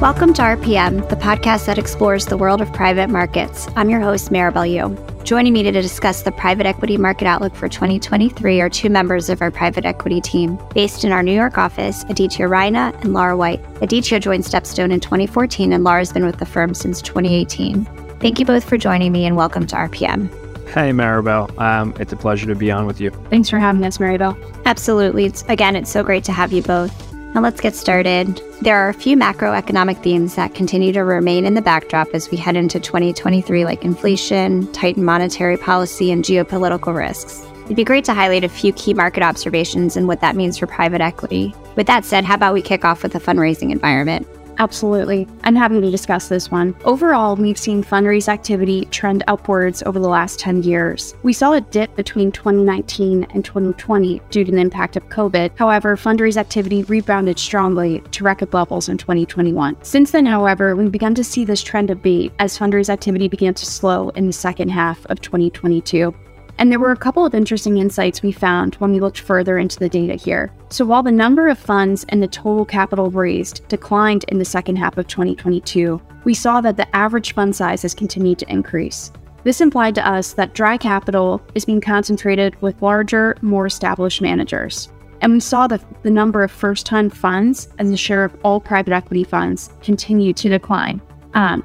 Welcome to RPM, the podcast that explores the world of private markets. I'm your host, Maribel Yoo. Joining me to discuss the private equity market outlook for 2023 are two members of our private equity team. Based in our New York office, Aditya Raina and Laura White. Aditya joined StepStone in 2014 and Laura's been with the firm since 2018. Thank you both for joining me and welcome to RPM. Hey, Maribel. It's a pleasure to be on with you. Thanks for having us, Maribel. Absolutely. It's so great to have you both. Now let's get started. There are a few macroeconomic themes that continue to remain in the backdrop as we head into 2023, like inflation, tightened monetary policy, and geopolitical risks. It'd be great to highlight a few key market observations and what that means for private equity. With that said, how about we kick off with the fundraising environment? Absolutely. I'm happy to discuss this one. Overall, we've seen fundraise activity trend upwards over the last 10 years. We saw a dip between 2019 and 2020 due to the impact of COVID. However, fundraise activity rebounded strongly to record levels in 2021. Since then, however, we've begun to see this trend abate as fundraise activity began to slow in the second half of 2022. And there were a couple of interesting insights we found when we looked further into the data here. So while the number of funds and the total capital raised declined in the second half of 2022, we saw that the average fund size has continued to increase. This implied to us that dry capital is being concentrated with larger, more established managers. And we saw the number of first-time funds and the share of all private equity funds continue to decline.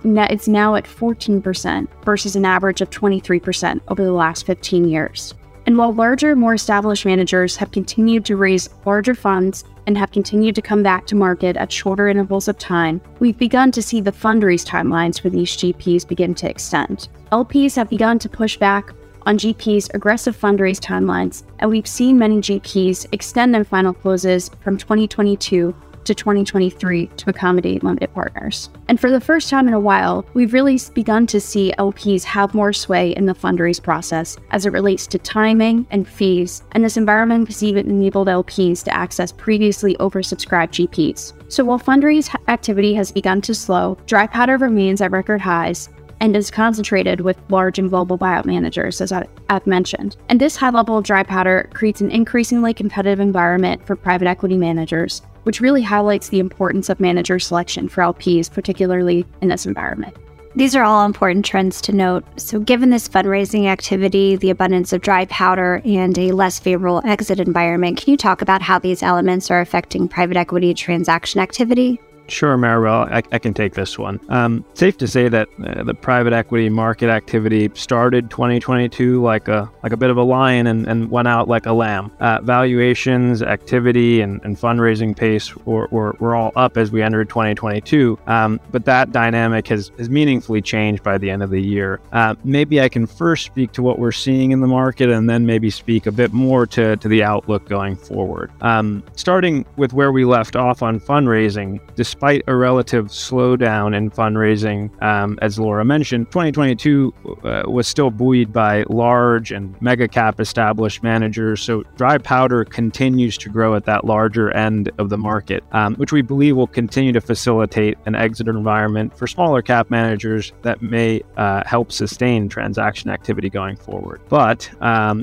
It's now at 14% versus an average of 23% over the last 15 years. And while larger, more established managers have continued to raise larger funds and have continued to come back to market at shorter intervals of time, we've begun to see the fundraise timelines for these GPs begin to extend. LPs have begun to push back on GPs' aggressive fundraise timelines, and we've seen many GPs extend their final closes from 2022 to 2023 to accommodate limited partners. And for the first time in a while, we've really begun to see LPs have more sway in the fundraise process as it relates to timing and fees, and this environment has even enabled LPs to access previously oversubscribed GPs. So while fundraise activity has begun to slow, dry powder remains at record highs and is concentrated with large and global buyout managers, as I've mentioned. And this high level of dry powder creates an increasingly competitive environment for private equity managers, which really highlights the importance of manager selection for LPs, particularly in this environment. These are all important trends to note. So given this fundraising activity, the abundance of dry powder, and a less favorable exit environment, can you talk about how these elements are affecting private equity transaction activity? Sure, Maribel, I can take this one. Safe to say that the private equity market activity started 2022 like a bit of a lion and went out like a lamb. Valuations, activity, and fundraising pace were all up as we entered 2022, but that dynamic has meaningfully changed by the end of the year. Maybe I can first speak to what we're seeing in the market and then maybe speak a bit more to the outlook going forward. Starting with where we left off on fundraising, despite a relative slowdown in fundraising, as Laura mentioned, 2022 was still buoyed by large and mega cap established managers. So dry powder continues to grow at that larger end of the market, which we believe will continue to facilitate an exit environment for smaller cap managers that may help sustain transaction activity going forward. But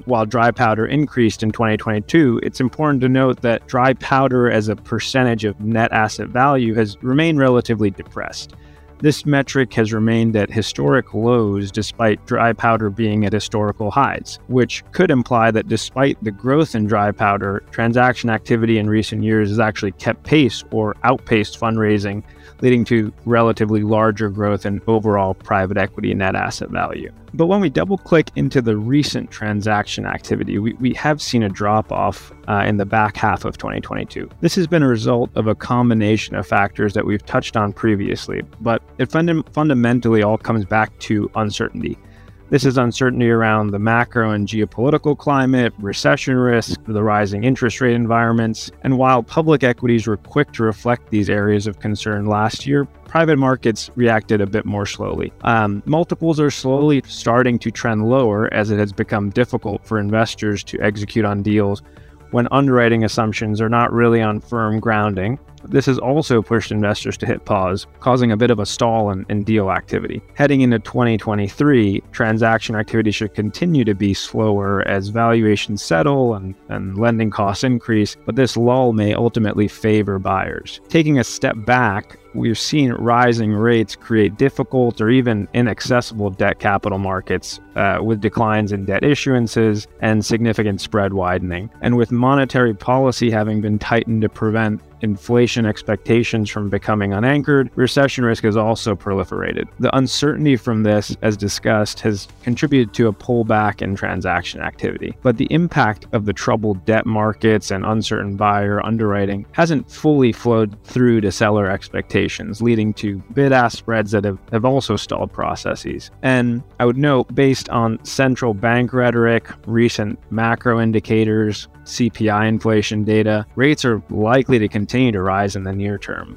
while dry powder increased in 2022, it's important to note that dry powder as a percentage of net asset value has remained relatively depressed. This metric has remained at historic lows despite dry powder being at historical highs, which could imply that despite the growth in dry powder, transaction activity in recent years has actually kept pace or outpaced fundraising, leading to relatively larger growth in overall private equity net asset value. But when we double click into the recent transaction activity, we have seen a drop off in the back half of 2022. This has been a result of a combination of factors that we've touched on previously, but it fundamentally all comes back to uncertainty. This is uncertainty around the macro and geopolitical climate, recession risk, the rising interest rate environments. And while public equities were quick to reflect these areas of concern last year, private markets reacted a bit more slowly. Multiples are slowly starting to trend lower as it has become difficult for investors to execute on deals when underwriting assumptions are not really on firm grounding. This has also pushed investors to hit pause, causing a bit of a stall in deal activity. Heading into 2023, transaction activity should continue to be slower as valuations settle and lending costs increase, but this lull may ultimately favor buyers. Taking a step back, we've seen rising rates create difficult or even inaccessible debt capital markets with declines in debt issuances and significant spread widening. And with monetary policy having been tightened to prevent inflation expectations from becoming unanchored, recession risk has also proliferated. The uncertainty from this, as discussed, has contributed to a pullback in transaction activity. But the impact of the troubled debt markets and uncertain buyer underwriting hasn't fully flowed through to seller expectations, leading to bid-ask spreads that have also stalled processes. And I would note, based on central bank rhetoric, recent macro indicators, CPI inflation data, rates are likely to continue to rise in the near term.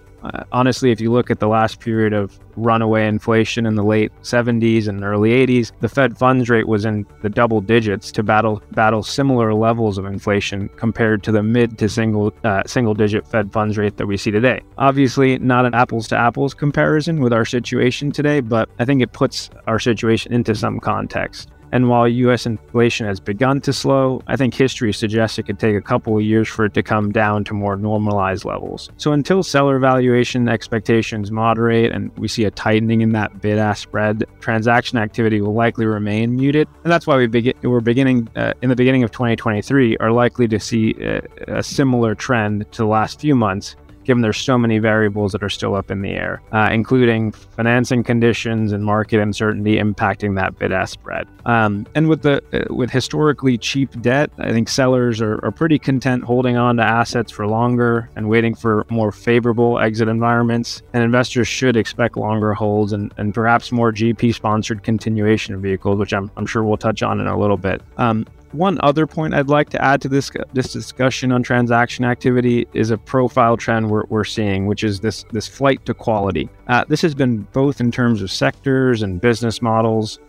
Honestly, if you look at the last period of runaway inflation in the late 70s and early 80s, the Fed funds rate was in the double digits to battle similar levels of inflation compared to the mid to single digit Fed funds rate that we see today. Obviously, not an apples to apples comparison with our situation today, but I think it puts our situation into some context. And while U.S. inflation has begun to slow, I think history suggests it could take a couple of years for it to come down to more normalized levels. So until seller valuation expectations moderate and we see a tightening in that bid-ask spread, transaction activity will likely remain muted. And that's why we're beginning in the beginning of 2023 are likely to see a similar trend to the last few months, given there's so many variables that are still up in the air, including financing conditions and market uncertainty impacting that bid-ask spread. And with historically cheap debt, I think sellers are pretty content holding on to assets for longer and waiting for more favorable exit environments. And investors should expect longer holds and perhaps more GP-sponsored continuation vehicles, which I'm sure we'll touch on in a little bit. One other point I'd like to add to this discussion on transaction activity is a profile trend we're seeing, which is this flight to quality. This has been both in terms of sectors and business models.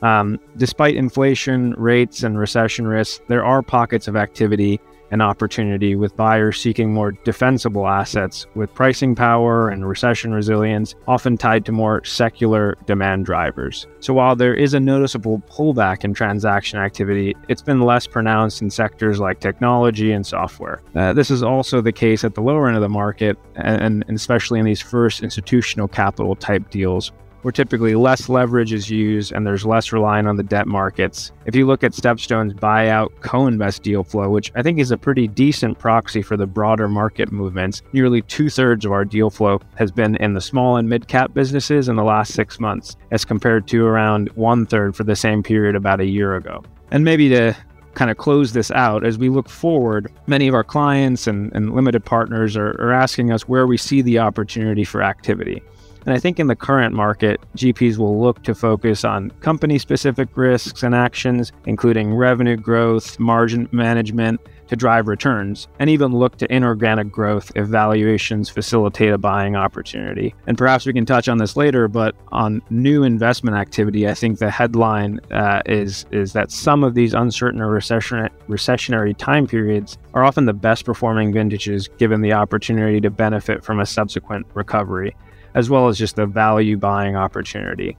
Despite inflation, rates, and recession risks, there are pockets of activity and opportunity with buyers seeking more defensible assets with pricing power and recession resilience, often tied to more secular demand drivers. So while there is a noticeable pullback in transaction activity, it's been less pronounced in sectors like technology and software. This is also the case at the lower end of the market, and especially in these first institutional capital type deals, where typically less leverage is used and there's less relying on the debt markets. If you look at StepStone's buyout co-invest deal flow, which I think is a pretty decent proxy for the broader market movements, nearly 2/3 of our deal flow has been in the small and mid-cap businesses in the last 6 months, as compared to around 1/3 for the same period about a year ago. And maybe to kind of close this out, as we look forward, many of our clients and limited partners are asking us where we see the opportunity for activity. And I think in the current market, GPs will look to focus on company-specific risks and actions, including revenue growth, margin management, to drive returns, and even look to inorganic growth if valuations facilitate a buying opportunity. And perhaps we can touch on this later, but on new investment activity, I think the headline is that some of these uncertain or recessionary time periods are often the best performing vintages, given the opportunity to benefit from a subsequent recovery, as well as just the value buying opportunity.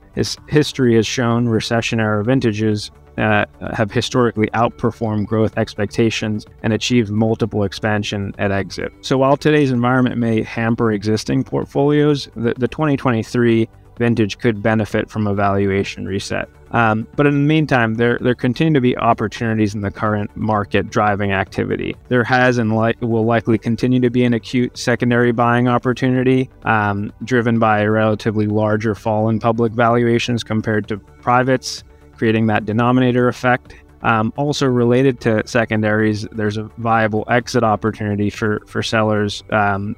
History has shown recession-era vintages have historically outperformed growth expectations and achieved multiple expansion at exit. So while today's environment may hamper existing portfolios, the 2023 vintage could benefit from a valuation reset. But in the meantime, there continue to be opportunities in the current market driving activity. There has and will likely continue to be an acute secondary buying opportunity driven by a relatively larger fall in public valuations compared to privates, creating that denominator effect. Also related to secondaries, there's a viable exit opportunity for sellers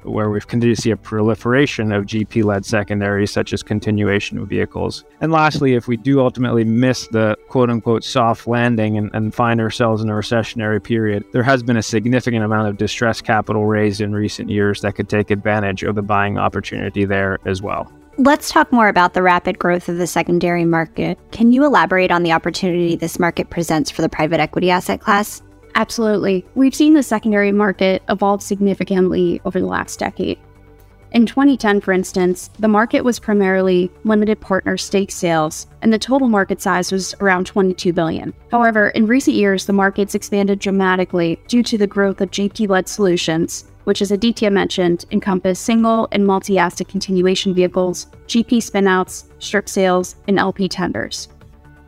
where we've continued to see a proliferation of GP-led secondaries, such as continuation vehicles. And lastly, if we do ultimately miss the quote-unquote soft landing and find ourselves in a recessionary period, there has been a significant amount of distressed capital raised in recent years that could take advantage of the buying opportunity there as well. Let's talk more about the rapid growth of the secondary market. Can you elaborate on the opportunity this market presents for the private equity asset class? Absolutely. We've seen the secondary market evolve significantly over the last decade. In 2010, for instance, the market was primarily limited partner stake sales, and the total market size was around $22 billion. However, in recent years, the market's expanded dramatically due to the growth of GP-led solutions, which, as Aditya mentioned, encompass single and multi-asset continuation vehicles, GP spinouts, strip sales, and LP tenders.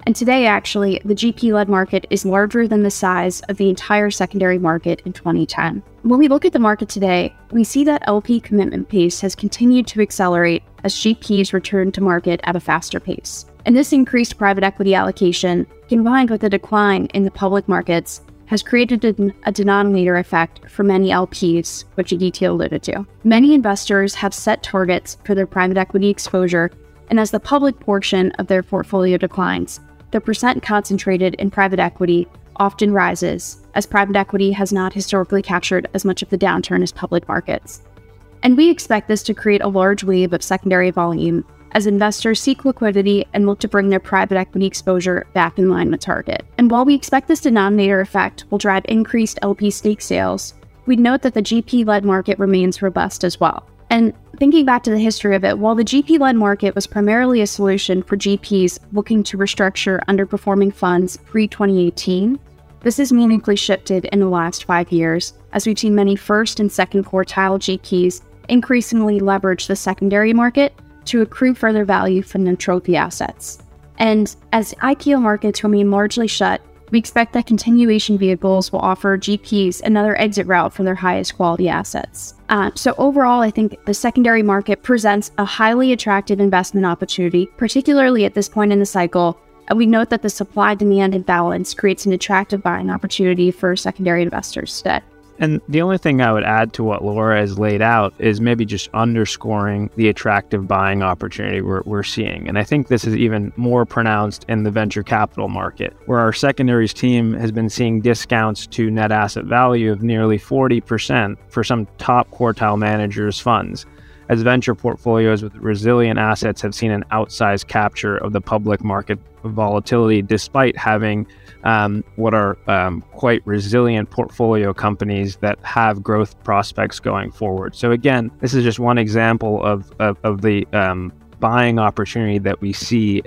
And today, actually, the GP-led market is larger than the size of the entire secondary market in 2010. When we look at the market today, we see that LP commitment pace has continued to accelerate as GPs return to market at a faster pace. And this increased private equity allocation, combined with a decline in the public markets, has created a denominator effect for many LPs, which Aditya alluded to. Many investors have set targets for their private equity exposure, and as the public portion of their portfolio declines, the percent concentrated in private equity often rises, as private equity has not historically captured as much of the downturn as public markets. And we expect this to create a large wave of secondary volume as investors seek liquidity and look to bring their private equity exposure back in line with target. And while we expect this denominator effect will drive increased LP stake sales, we note that the GP-led market remains robust as well. And thinking back to the history of it, while the GP-led market was primarily a solution for GPs looking to restructure underperforming funds pre-2018, this has meaningfully shifted in the last 5 years, as we've seen many first and second quartile GPs increasingly leverage the secondary market to accrue further value from their trophy assets. And as IPO markets remain largely shut, we expect that continuation vehicles will offer GPs another exit route for their highest quality assets. So overall, I think the secondary market presents a highly attractive investment opportunity, particularly at this point in the cycle. And we note that the supply-demand imbalance creates an attractive buying opportunity for secondary investors today. And the only thing I would add to what Laura has laid out is maybe just underscoring the attractive buying opportunity we're seeing. And I think this is even more pronounced in the venture capital market, where our secondaries team has been seeing discounts to net asset value of nearly 40% for some top quartile managers' funds, as venture portfolios with resilient assets have seen an outsized capture of the public market volatility, despite having what are quite resilient portfolio companies that have growth prospects going forward. So again, this is just one example of the buying opportunity that we see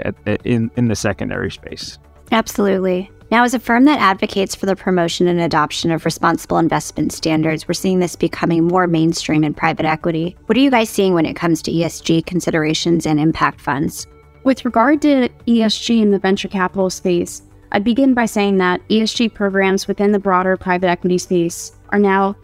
in the secondary space. Absolutely. Now, as a firm that advocates for the promotion and adoption of responsible investment standards, we're seeing this becoming more mainstream in private equity. What are you guys seeing when it comes to ESG considerations and impact funds? With regard to ESG in the venture capital space, I'd begin by saying that ESG programs within the broader private equity space are now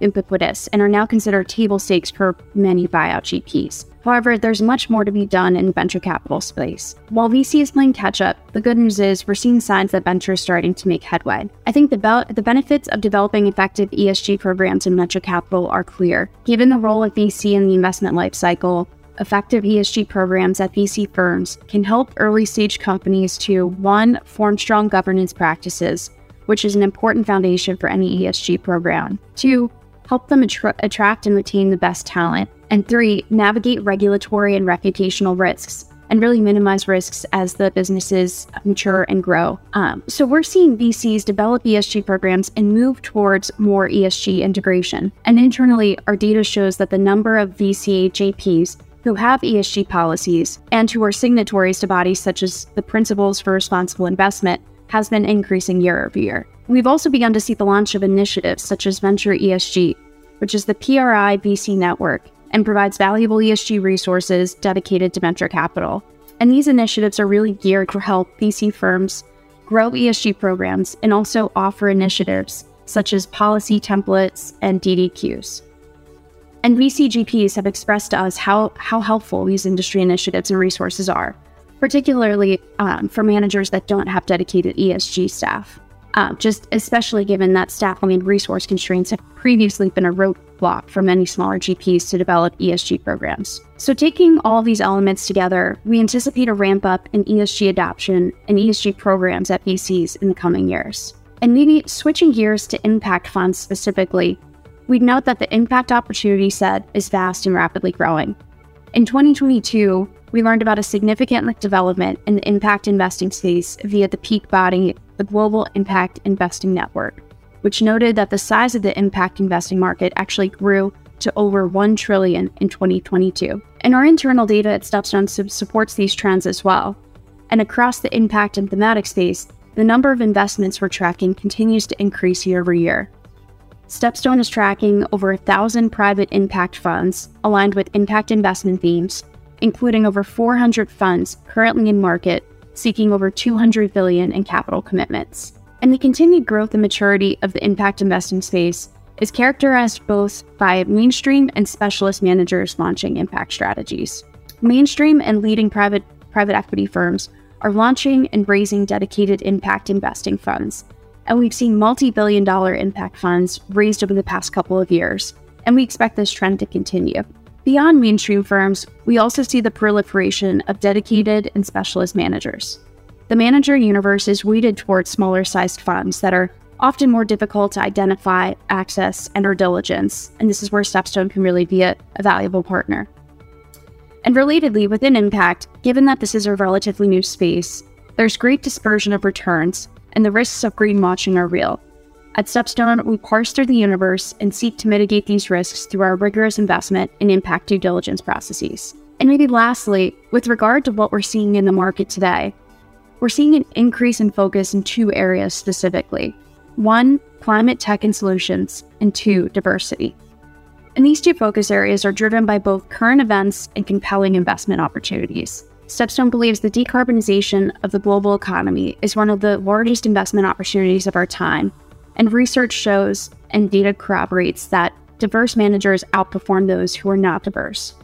ubiquitous and are now considered table stakes for many buyout GPs. However, there's much more to be done in the venture capital space. While VC is playing catch-up, the good news is we're seeing signs that venture is starting to make headway. I think the benefits of developing effective ESG programs in venture capital are clear. Given the role of VC in the investment life cycle, effective ESG programs at VC firms can help early-stage companies to, one, form strong governance practices, which is an important foundation for any ESG program. Two, help them attract and retain the best talent. And three, navigate regulatory and reputational risks and really minimize risks as the businesses mature and grow. So we're seeing VCs develop ESG programs and move towards more ESG integration. And internally, our data shows that the number of VC JPs who have ESG policies and who are signatories to bodies such as the Principles for Responsible Investment has been increasing year over year. We've also begun to see the launch of initiatives such as Venture ESG, which is the PRI VC network, and provides valuable ESG resources dedicated to venture capital. And these initiatives are really geared to help VC firms grow ESG programs and also offer initiatives such as policy templates and DDQs. And VC GPs have expressed to us how helpful these industry initiatives and resources are, particularly for managers that don't have dedicated ESG staff, just especially given that staffing and resource constraints have previously been a roadblock for many smaller GPs to develop ESG programs. So taking all these elements together, we anticipate a ramp up in ESG adoption and ESG programs at VCs in the coming years. And maybe switching gears to impact funds specifically, we note that the impact opportunity set is vast and rapidly growing. In 2022, we learned about a significant development in the impact investing space via the peak body, the Global Impact Investing Network, which noted that the size of the impact investing market actually grew to over $1 trillion in 2022. And our internal data at StepStone supports these trends as well. And across the impact and thematic space, the number of investments we're tracking continues to increase year over year. StepStone is tracking over 1,000 private impact funds aligned with impact investment themes, including over 400 funds currently in market, seeking over $200 billion in capital commitments. And the continued growth and maturity of the impact investing space is characterized both by mainstream and specialist managers launching impact strategies. Mainstream and leading private equity firms are launching and raising dedicated impact investing funds. And we've seen multi-billion dollar impact funds raised over the past couple of years. And we expect this trend to continue. Beyond mainstream firms, we also see the proliferation of dedicated and specialist managers. The manager universe is weighted towards smaller-sized funds that are often more difficult to identify, access, and/or diligence, and this is where StepStone can really be a valuable partner. And relatedly, within impact, given that this is a relatively new space, there's great dispersion of returns, and the risks of greenwashing are real. At StepStone, we parse through the universe and seek to mitigate these risks through our rigorous investment and impact due diligence processes. And maybe lastly, with regard to what we're seeing in the market today, we're seeing an increase in focus in two areas specifically. One, climate tech and solutions, and two, diversity. And these two focus areas are driven by both current events and compelling investment opportunities. StepStone believes the decarbonization of the global economy is one of the largest investment opportunities of our time, and research shows and data corroborates that diverse managers outperform those who are not diverse.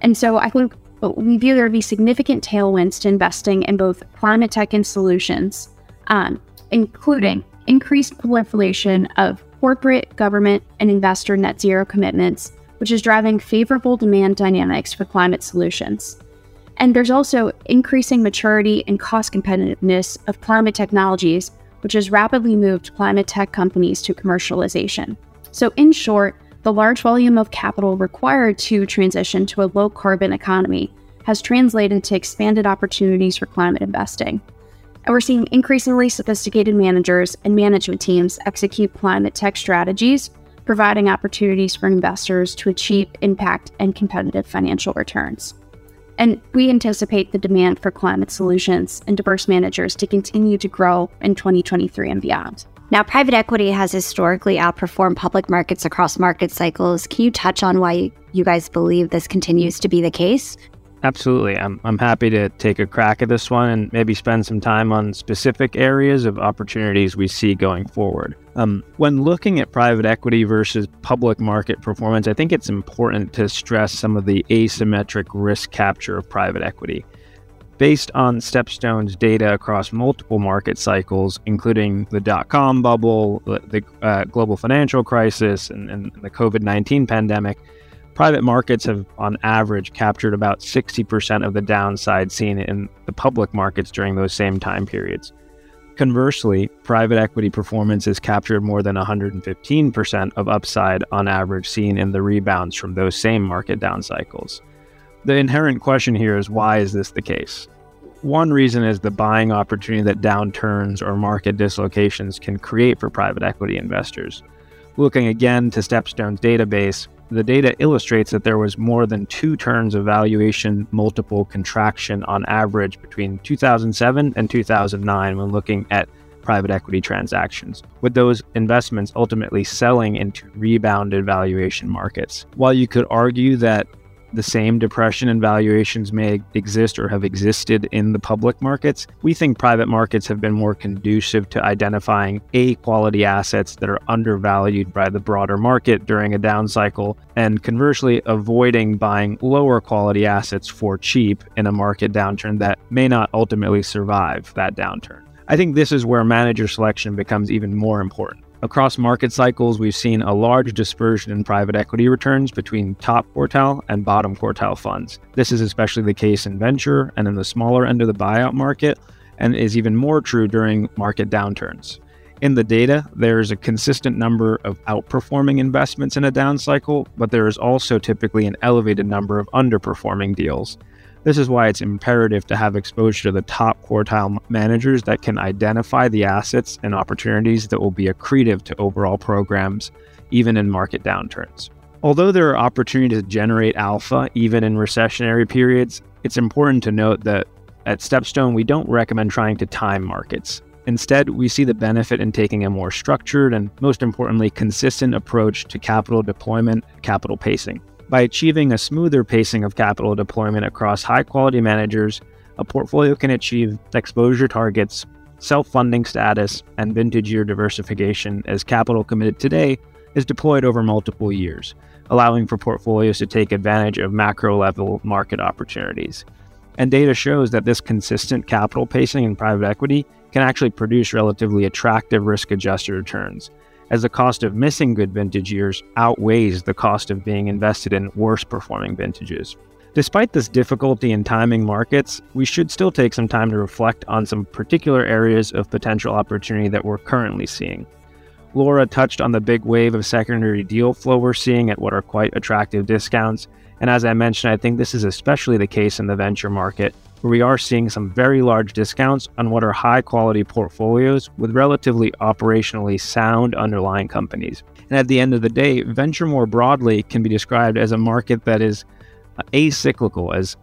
And so I think we view there to be significant tailwinds to investing in both climate tech and solutions, including increased proliferation of corporate, government, and investor net zero commitments, which is driving favorable demand dynamics for climate solutions. And there's also increasing maturity and cost competitiveness of climate technologies, which has rapidly moved climate tech companies to commercialization. So in short, the large volume of capital required to transition to a low-carbon economy has translated to expanded opportunities for climate investing. And we're seeing increasingly sophisticated managers and management teams execute climate tech strategies, providing opportunities for investors to achieve impact and competitive financial returns. And we anticipate the demand for climate solutions and diverse managers to continue to grow in 2023 and beyond. Now, private equity has historically outperformed public markets across market cycles. Can you touch on why you guys believe this continues to be the case? Absolutely. I'm happy to take a crack at this one and maybe spend some time on specific areas of opportunities we see going forward. When looking at private equity versus public market performance, I think it's important to stress some of the asymmetric risk capture of private equity. Based on StepStone's data across multiple market cycles, including the dot-com bubble, the global financial crisis, and the COVID-19 pandemic, private markets have, on average, captured about 60% of the downside seen in the public markets during those same time periods. Conversely, private equity performance has captured more than 115% of upside on average seen in the rebounds from those same market down cycles. The inherent question here is, why is this the case? One reason is the buying opportunity that downturns or market dislocations can create for private equity investors. Looking again to StepStone's database, the data illustrates that there was more than 2 turns of valuation multiple contraction on average between 2007 and 2009 when looking at private equity transactions, with those investments ultimately selling into rebounded valuation markets. While you could argue that the same depression in valuations may exist or have existed in the public markets, we think private markets have been more conducive to identifying A-quality assets that are undervalued by the broader market during a down cycle, and conversely, avoiding buying lower quality assets for cheap in a market downturn that may not ultimately survive that downturn. I think this is where manager selection becomes even more important. Across market cycles, we've seen a large dispersion in private equity returns between top quartile and bottom quartile funds. This is especially the case in venture and in the smaller end of the buyout market, and is even more true during market downturns. In the data, there is a consistent number of outperforming investments in a down cycle, but there is also typically an elevated number of underperforming deals. This is why it's imperative to have exposure to the top quartile managers that can identify the assets and opportunities that will be accretive to overall programs, even in market downturns. Although there are opportunities to generate alpha even in recessionary periods, it's important to note that at StepStone, we don't recommend trying to time markets. Instead, we see the benefit in taking a more structured and, most importantly, consistent approach to capital deployment and capital pacing. By achieving a smoother pacing of capital deployment across high-quality managers, a portfolio can achieve exposure targets, self-funding status, and vintage year diversification as capital committed today is deployed over multiple years, allowing for portfolios to take advantage of macro-level market opportunities. And data shows that this consistent capital pacing in private equity can actually produce relatively attractive risk-adjusted returns, as the cost of missing good vintage years outweighs the cost of being invested in worse-performing vintages. Despite this difficulty in timing markets, we should still take some time to reflect on some particular areas of potential opportunity that we're currently seeing. Laura touched on the big wave of secondary deal flow we're seeing at what are quite attractive discounts, and as I mentioned, I think this is especially the case in the venture market, where we are seeing some very large discounts on what are high-quality portfolios with relatively operationally sound underlying companies. And at the end of the day, venture more broadly can be described as a market that is acyclical, as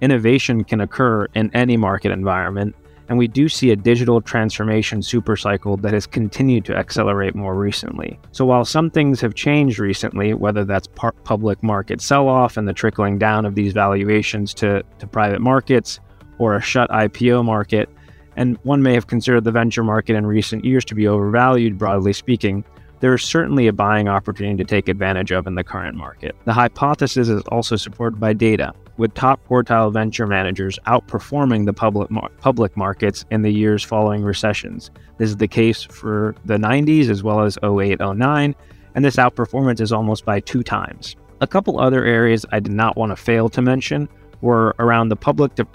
innovation can occur in any market environment. And we do see a digital transformation supercycle that has continued to accelerate more recently. So while some things have changed recently, whether that's public market sell-off and the trickling down of these valuations to private markets or a shut IPO market, and one may have considered the venture market in recent years to be overvalued, broadly speaking, there is certainly a buying opportunity to take advantage of in the current market. The hypothesis is also supported by data, with top quartile venture managers outperforming the public markets in the years following recessions. This is the case for the 90s as well as 08, 09, and this outperformance is almost by 2 times. A couple other areas I did not want to fail to mention were around the public to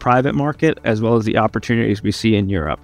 private market, as well as the opportunities we see in Europe.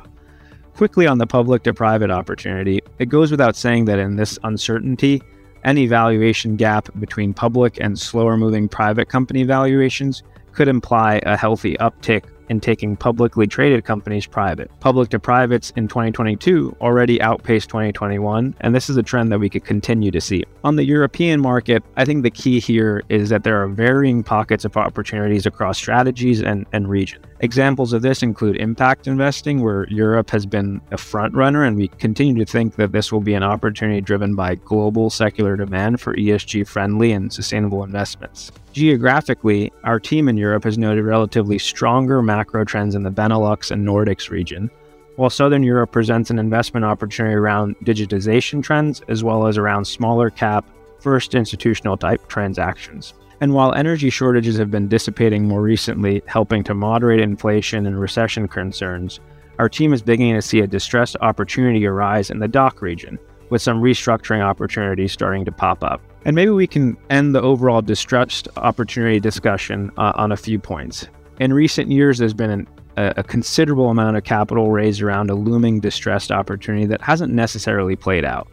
Quickly on the public to private opportunity, it goes without saying that in this uncertainty, any valuation gap between public and slower moving private company valuations could imply a healthy uptick in taking publicly traded companies private. Public to privates in 2022 already outpaced 2021, and this is a trend that we could continue to see. On the European market, I think the key here is that there are varying pockets of opportunities across strategies and regions. Examples of this include impact investing, where Europe has been a front runner, and we continue to think that this will be an opportunity driven by global secular demand for ESG-friendly and sustainable investments. Geographically, our team in Europe has noted relatively stronger macro trends in the Benelux and Nordics region, while Southern Europe presents an investment opportunity around digitization trends, as well as around smaller cap, first institutional type transactions. And while energy shortages have been dissipating more recently, helping to moderate inflation and recession concerns, our team is beginning to see a distressed opportunity arise in the DACH region, with some restructuring opportunities starting to pop up. And maybe we can end the overall distressed opportunity discussion on a few points. In recent years, there's been a considerable amount of capital raised around a looming distressed opportunity that hasn't necessarily played out,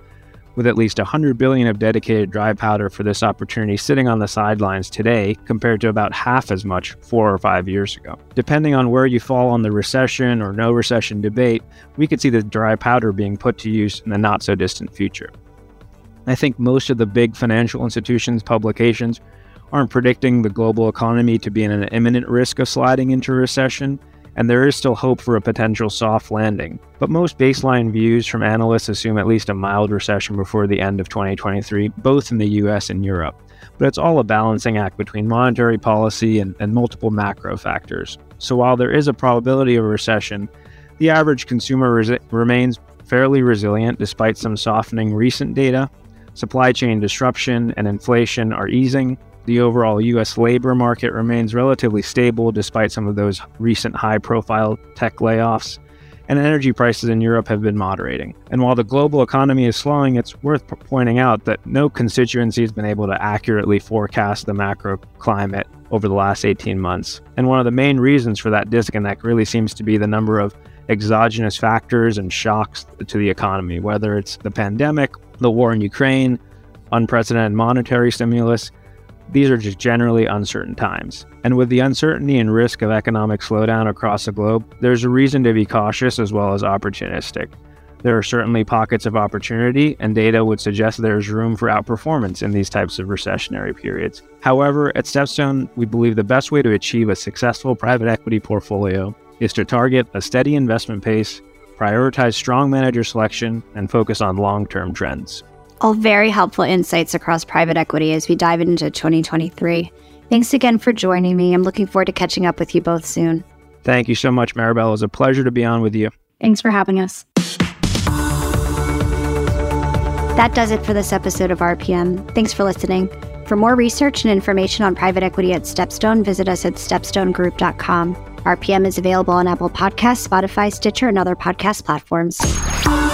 with at least $100 billion of dedicated dry powder for this opportunity sitting on the sidelines today compared to about half as much 4 or 5 years ago. Depending on where you fall on the recession or no recession debate, we could see the dry powder being put to use in the not so distant future. I think most of the big financial institutions' publications aren't predicting the global economy to be in an imminent risk of sliding into recession, and there is still hope for a potential soft landing. But most baseline views from analysts assume at least a mild recession before the end of 2023, both in the US and Europe. But it's all a balancing act between monetary policy and multiple macro factors. So while there is a probability of a recession, the average consumer remains fairly resilient despite some softening recent data. Supply chain disruption and inflation are easing. The overall U.S. labor market remains relatively stable despite some of those recent high-profile tech layoffs, and energy prices in Europe have been moderating. And while the global economy is slowing, it's worth pointing out that no constituency has been able to accurately forecast the macro climate over the last 18 months. And one of the main reasons for that disconnect really seems to be the number of exogenous factors and shocks to the economy, whether it's the pandemic, the war in Ukraine, unprecedented monetary stimulus. These are just generally uncertain times. And with the uncertainty and risk of economic slowdown across the globe, there's a reason to be cautious as well as opportunistic. there are certainly pockets of opportunity, and data would suggest there's room for outperformance in these types of recessionary periods. However, at StepStone, we believe the best way to achieve a successful private equity portfolio is to target a steady investment pace, prioritize strong manager selection, and focus on long-term trends. All very helpful insights across private equity as we dive into 2023. Thanks again for joining me. I'm looking forward to catching up with you both soon. Thank you so much, Maribel. It was a pleasure to be on with you. Thanks for having us. That does it for this episode of RPM. Thanks for listening. For more research and information on private equity at StepStone, visit us at stepstonegroup.com. RPM is available on Apple Podcasts, Spotify, Stitcher, and other podcast platforms.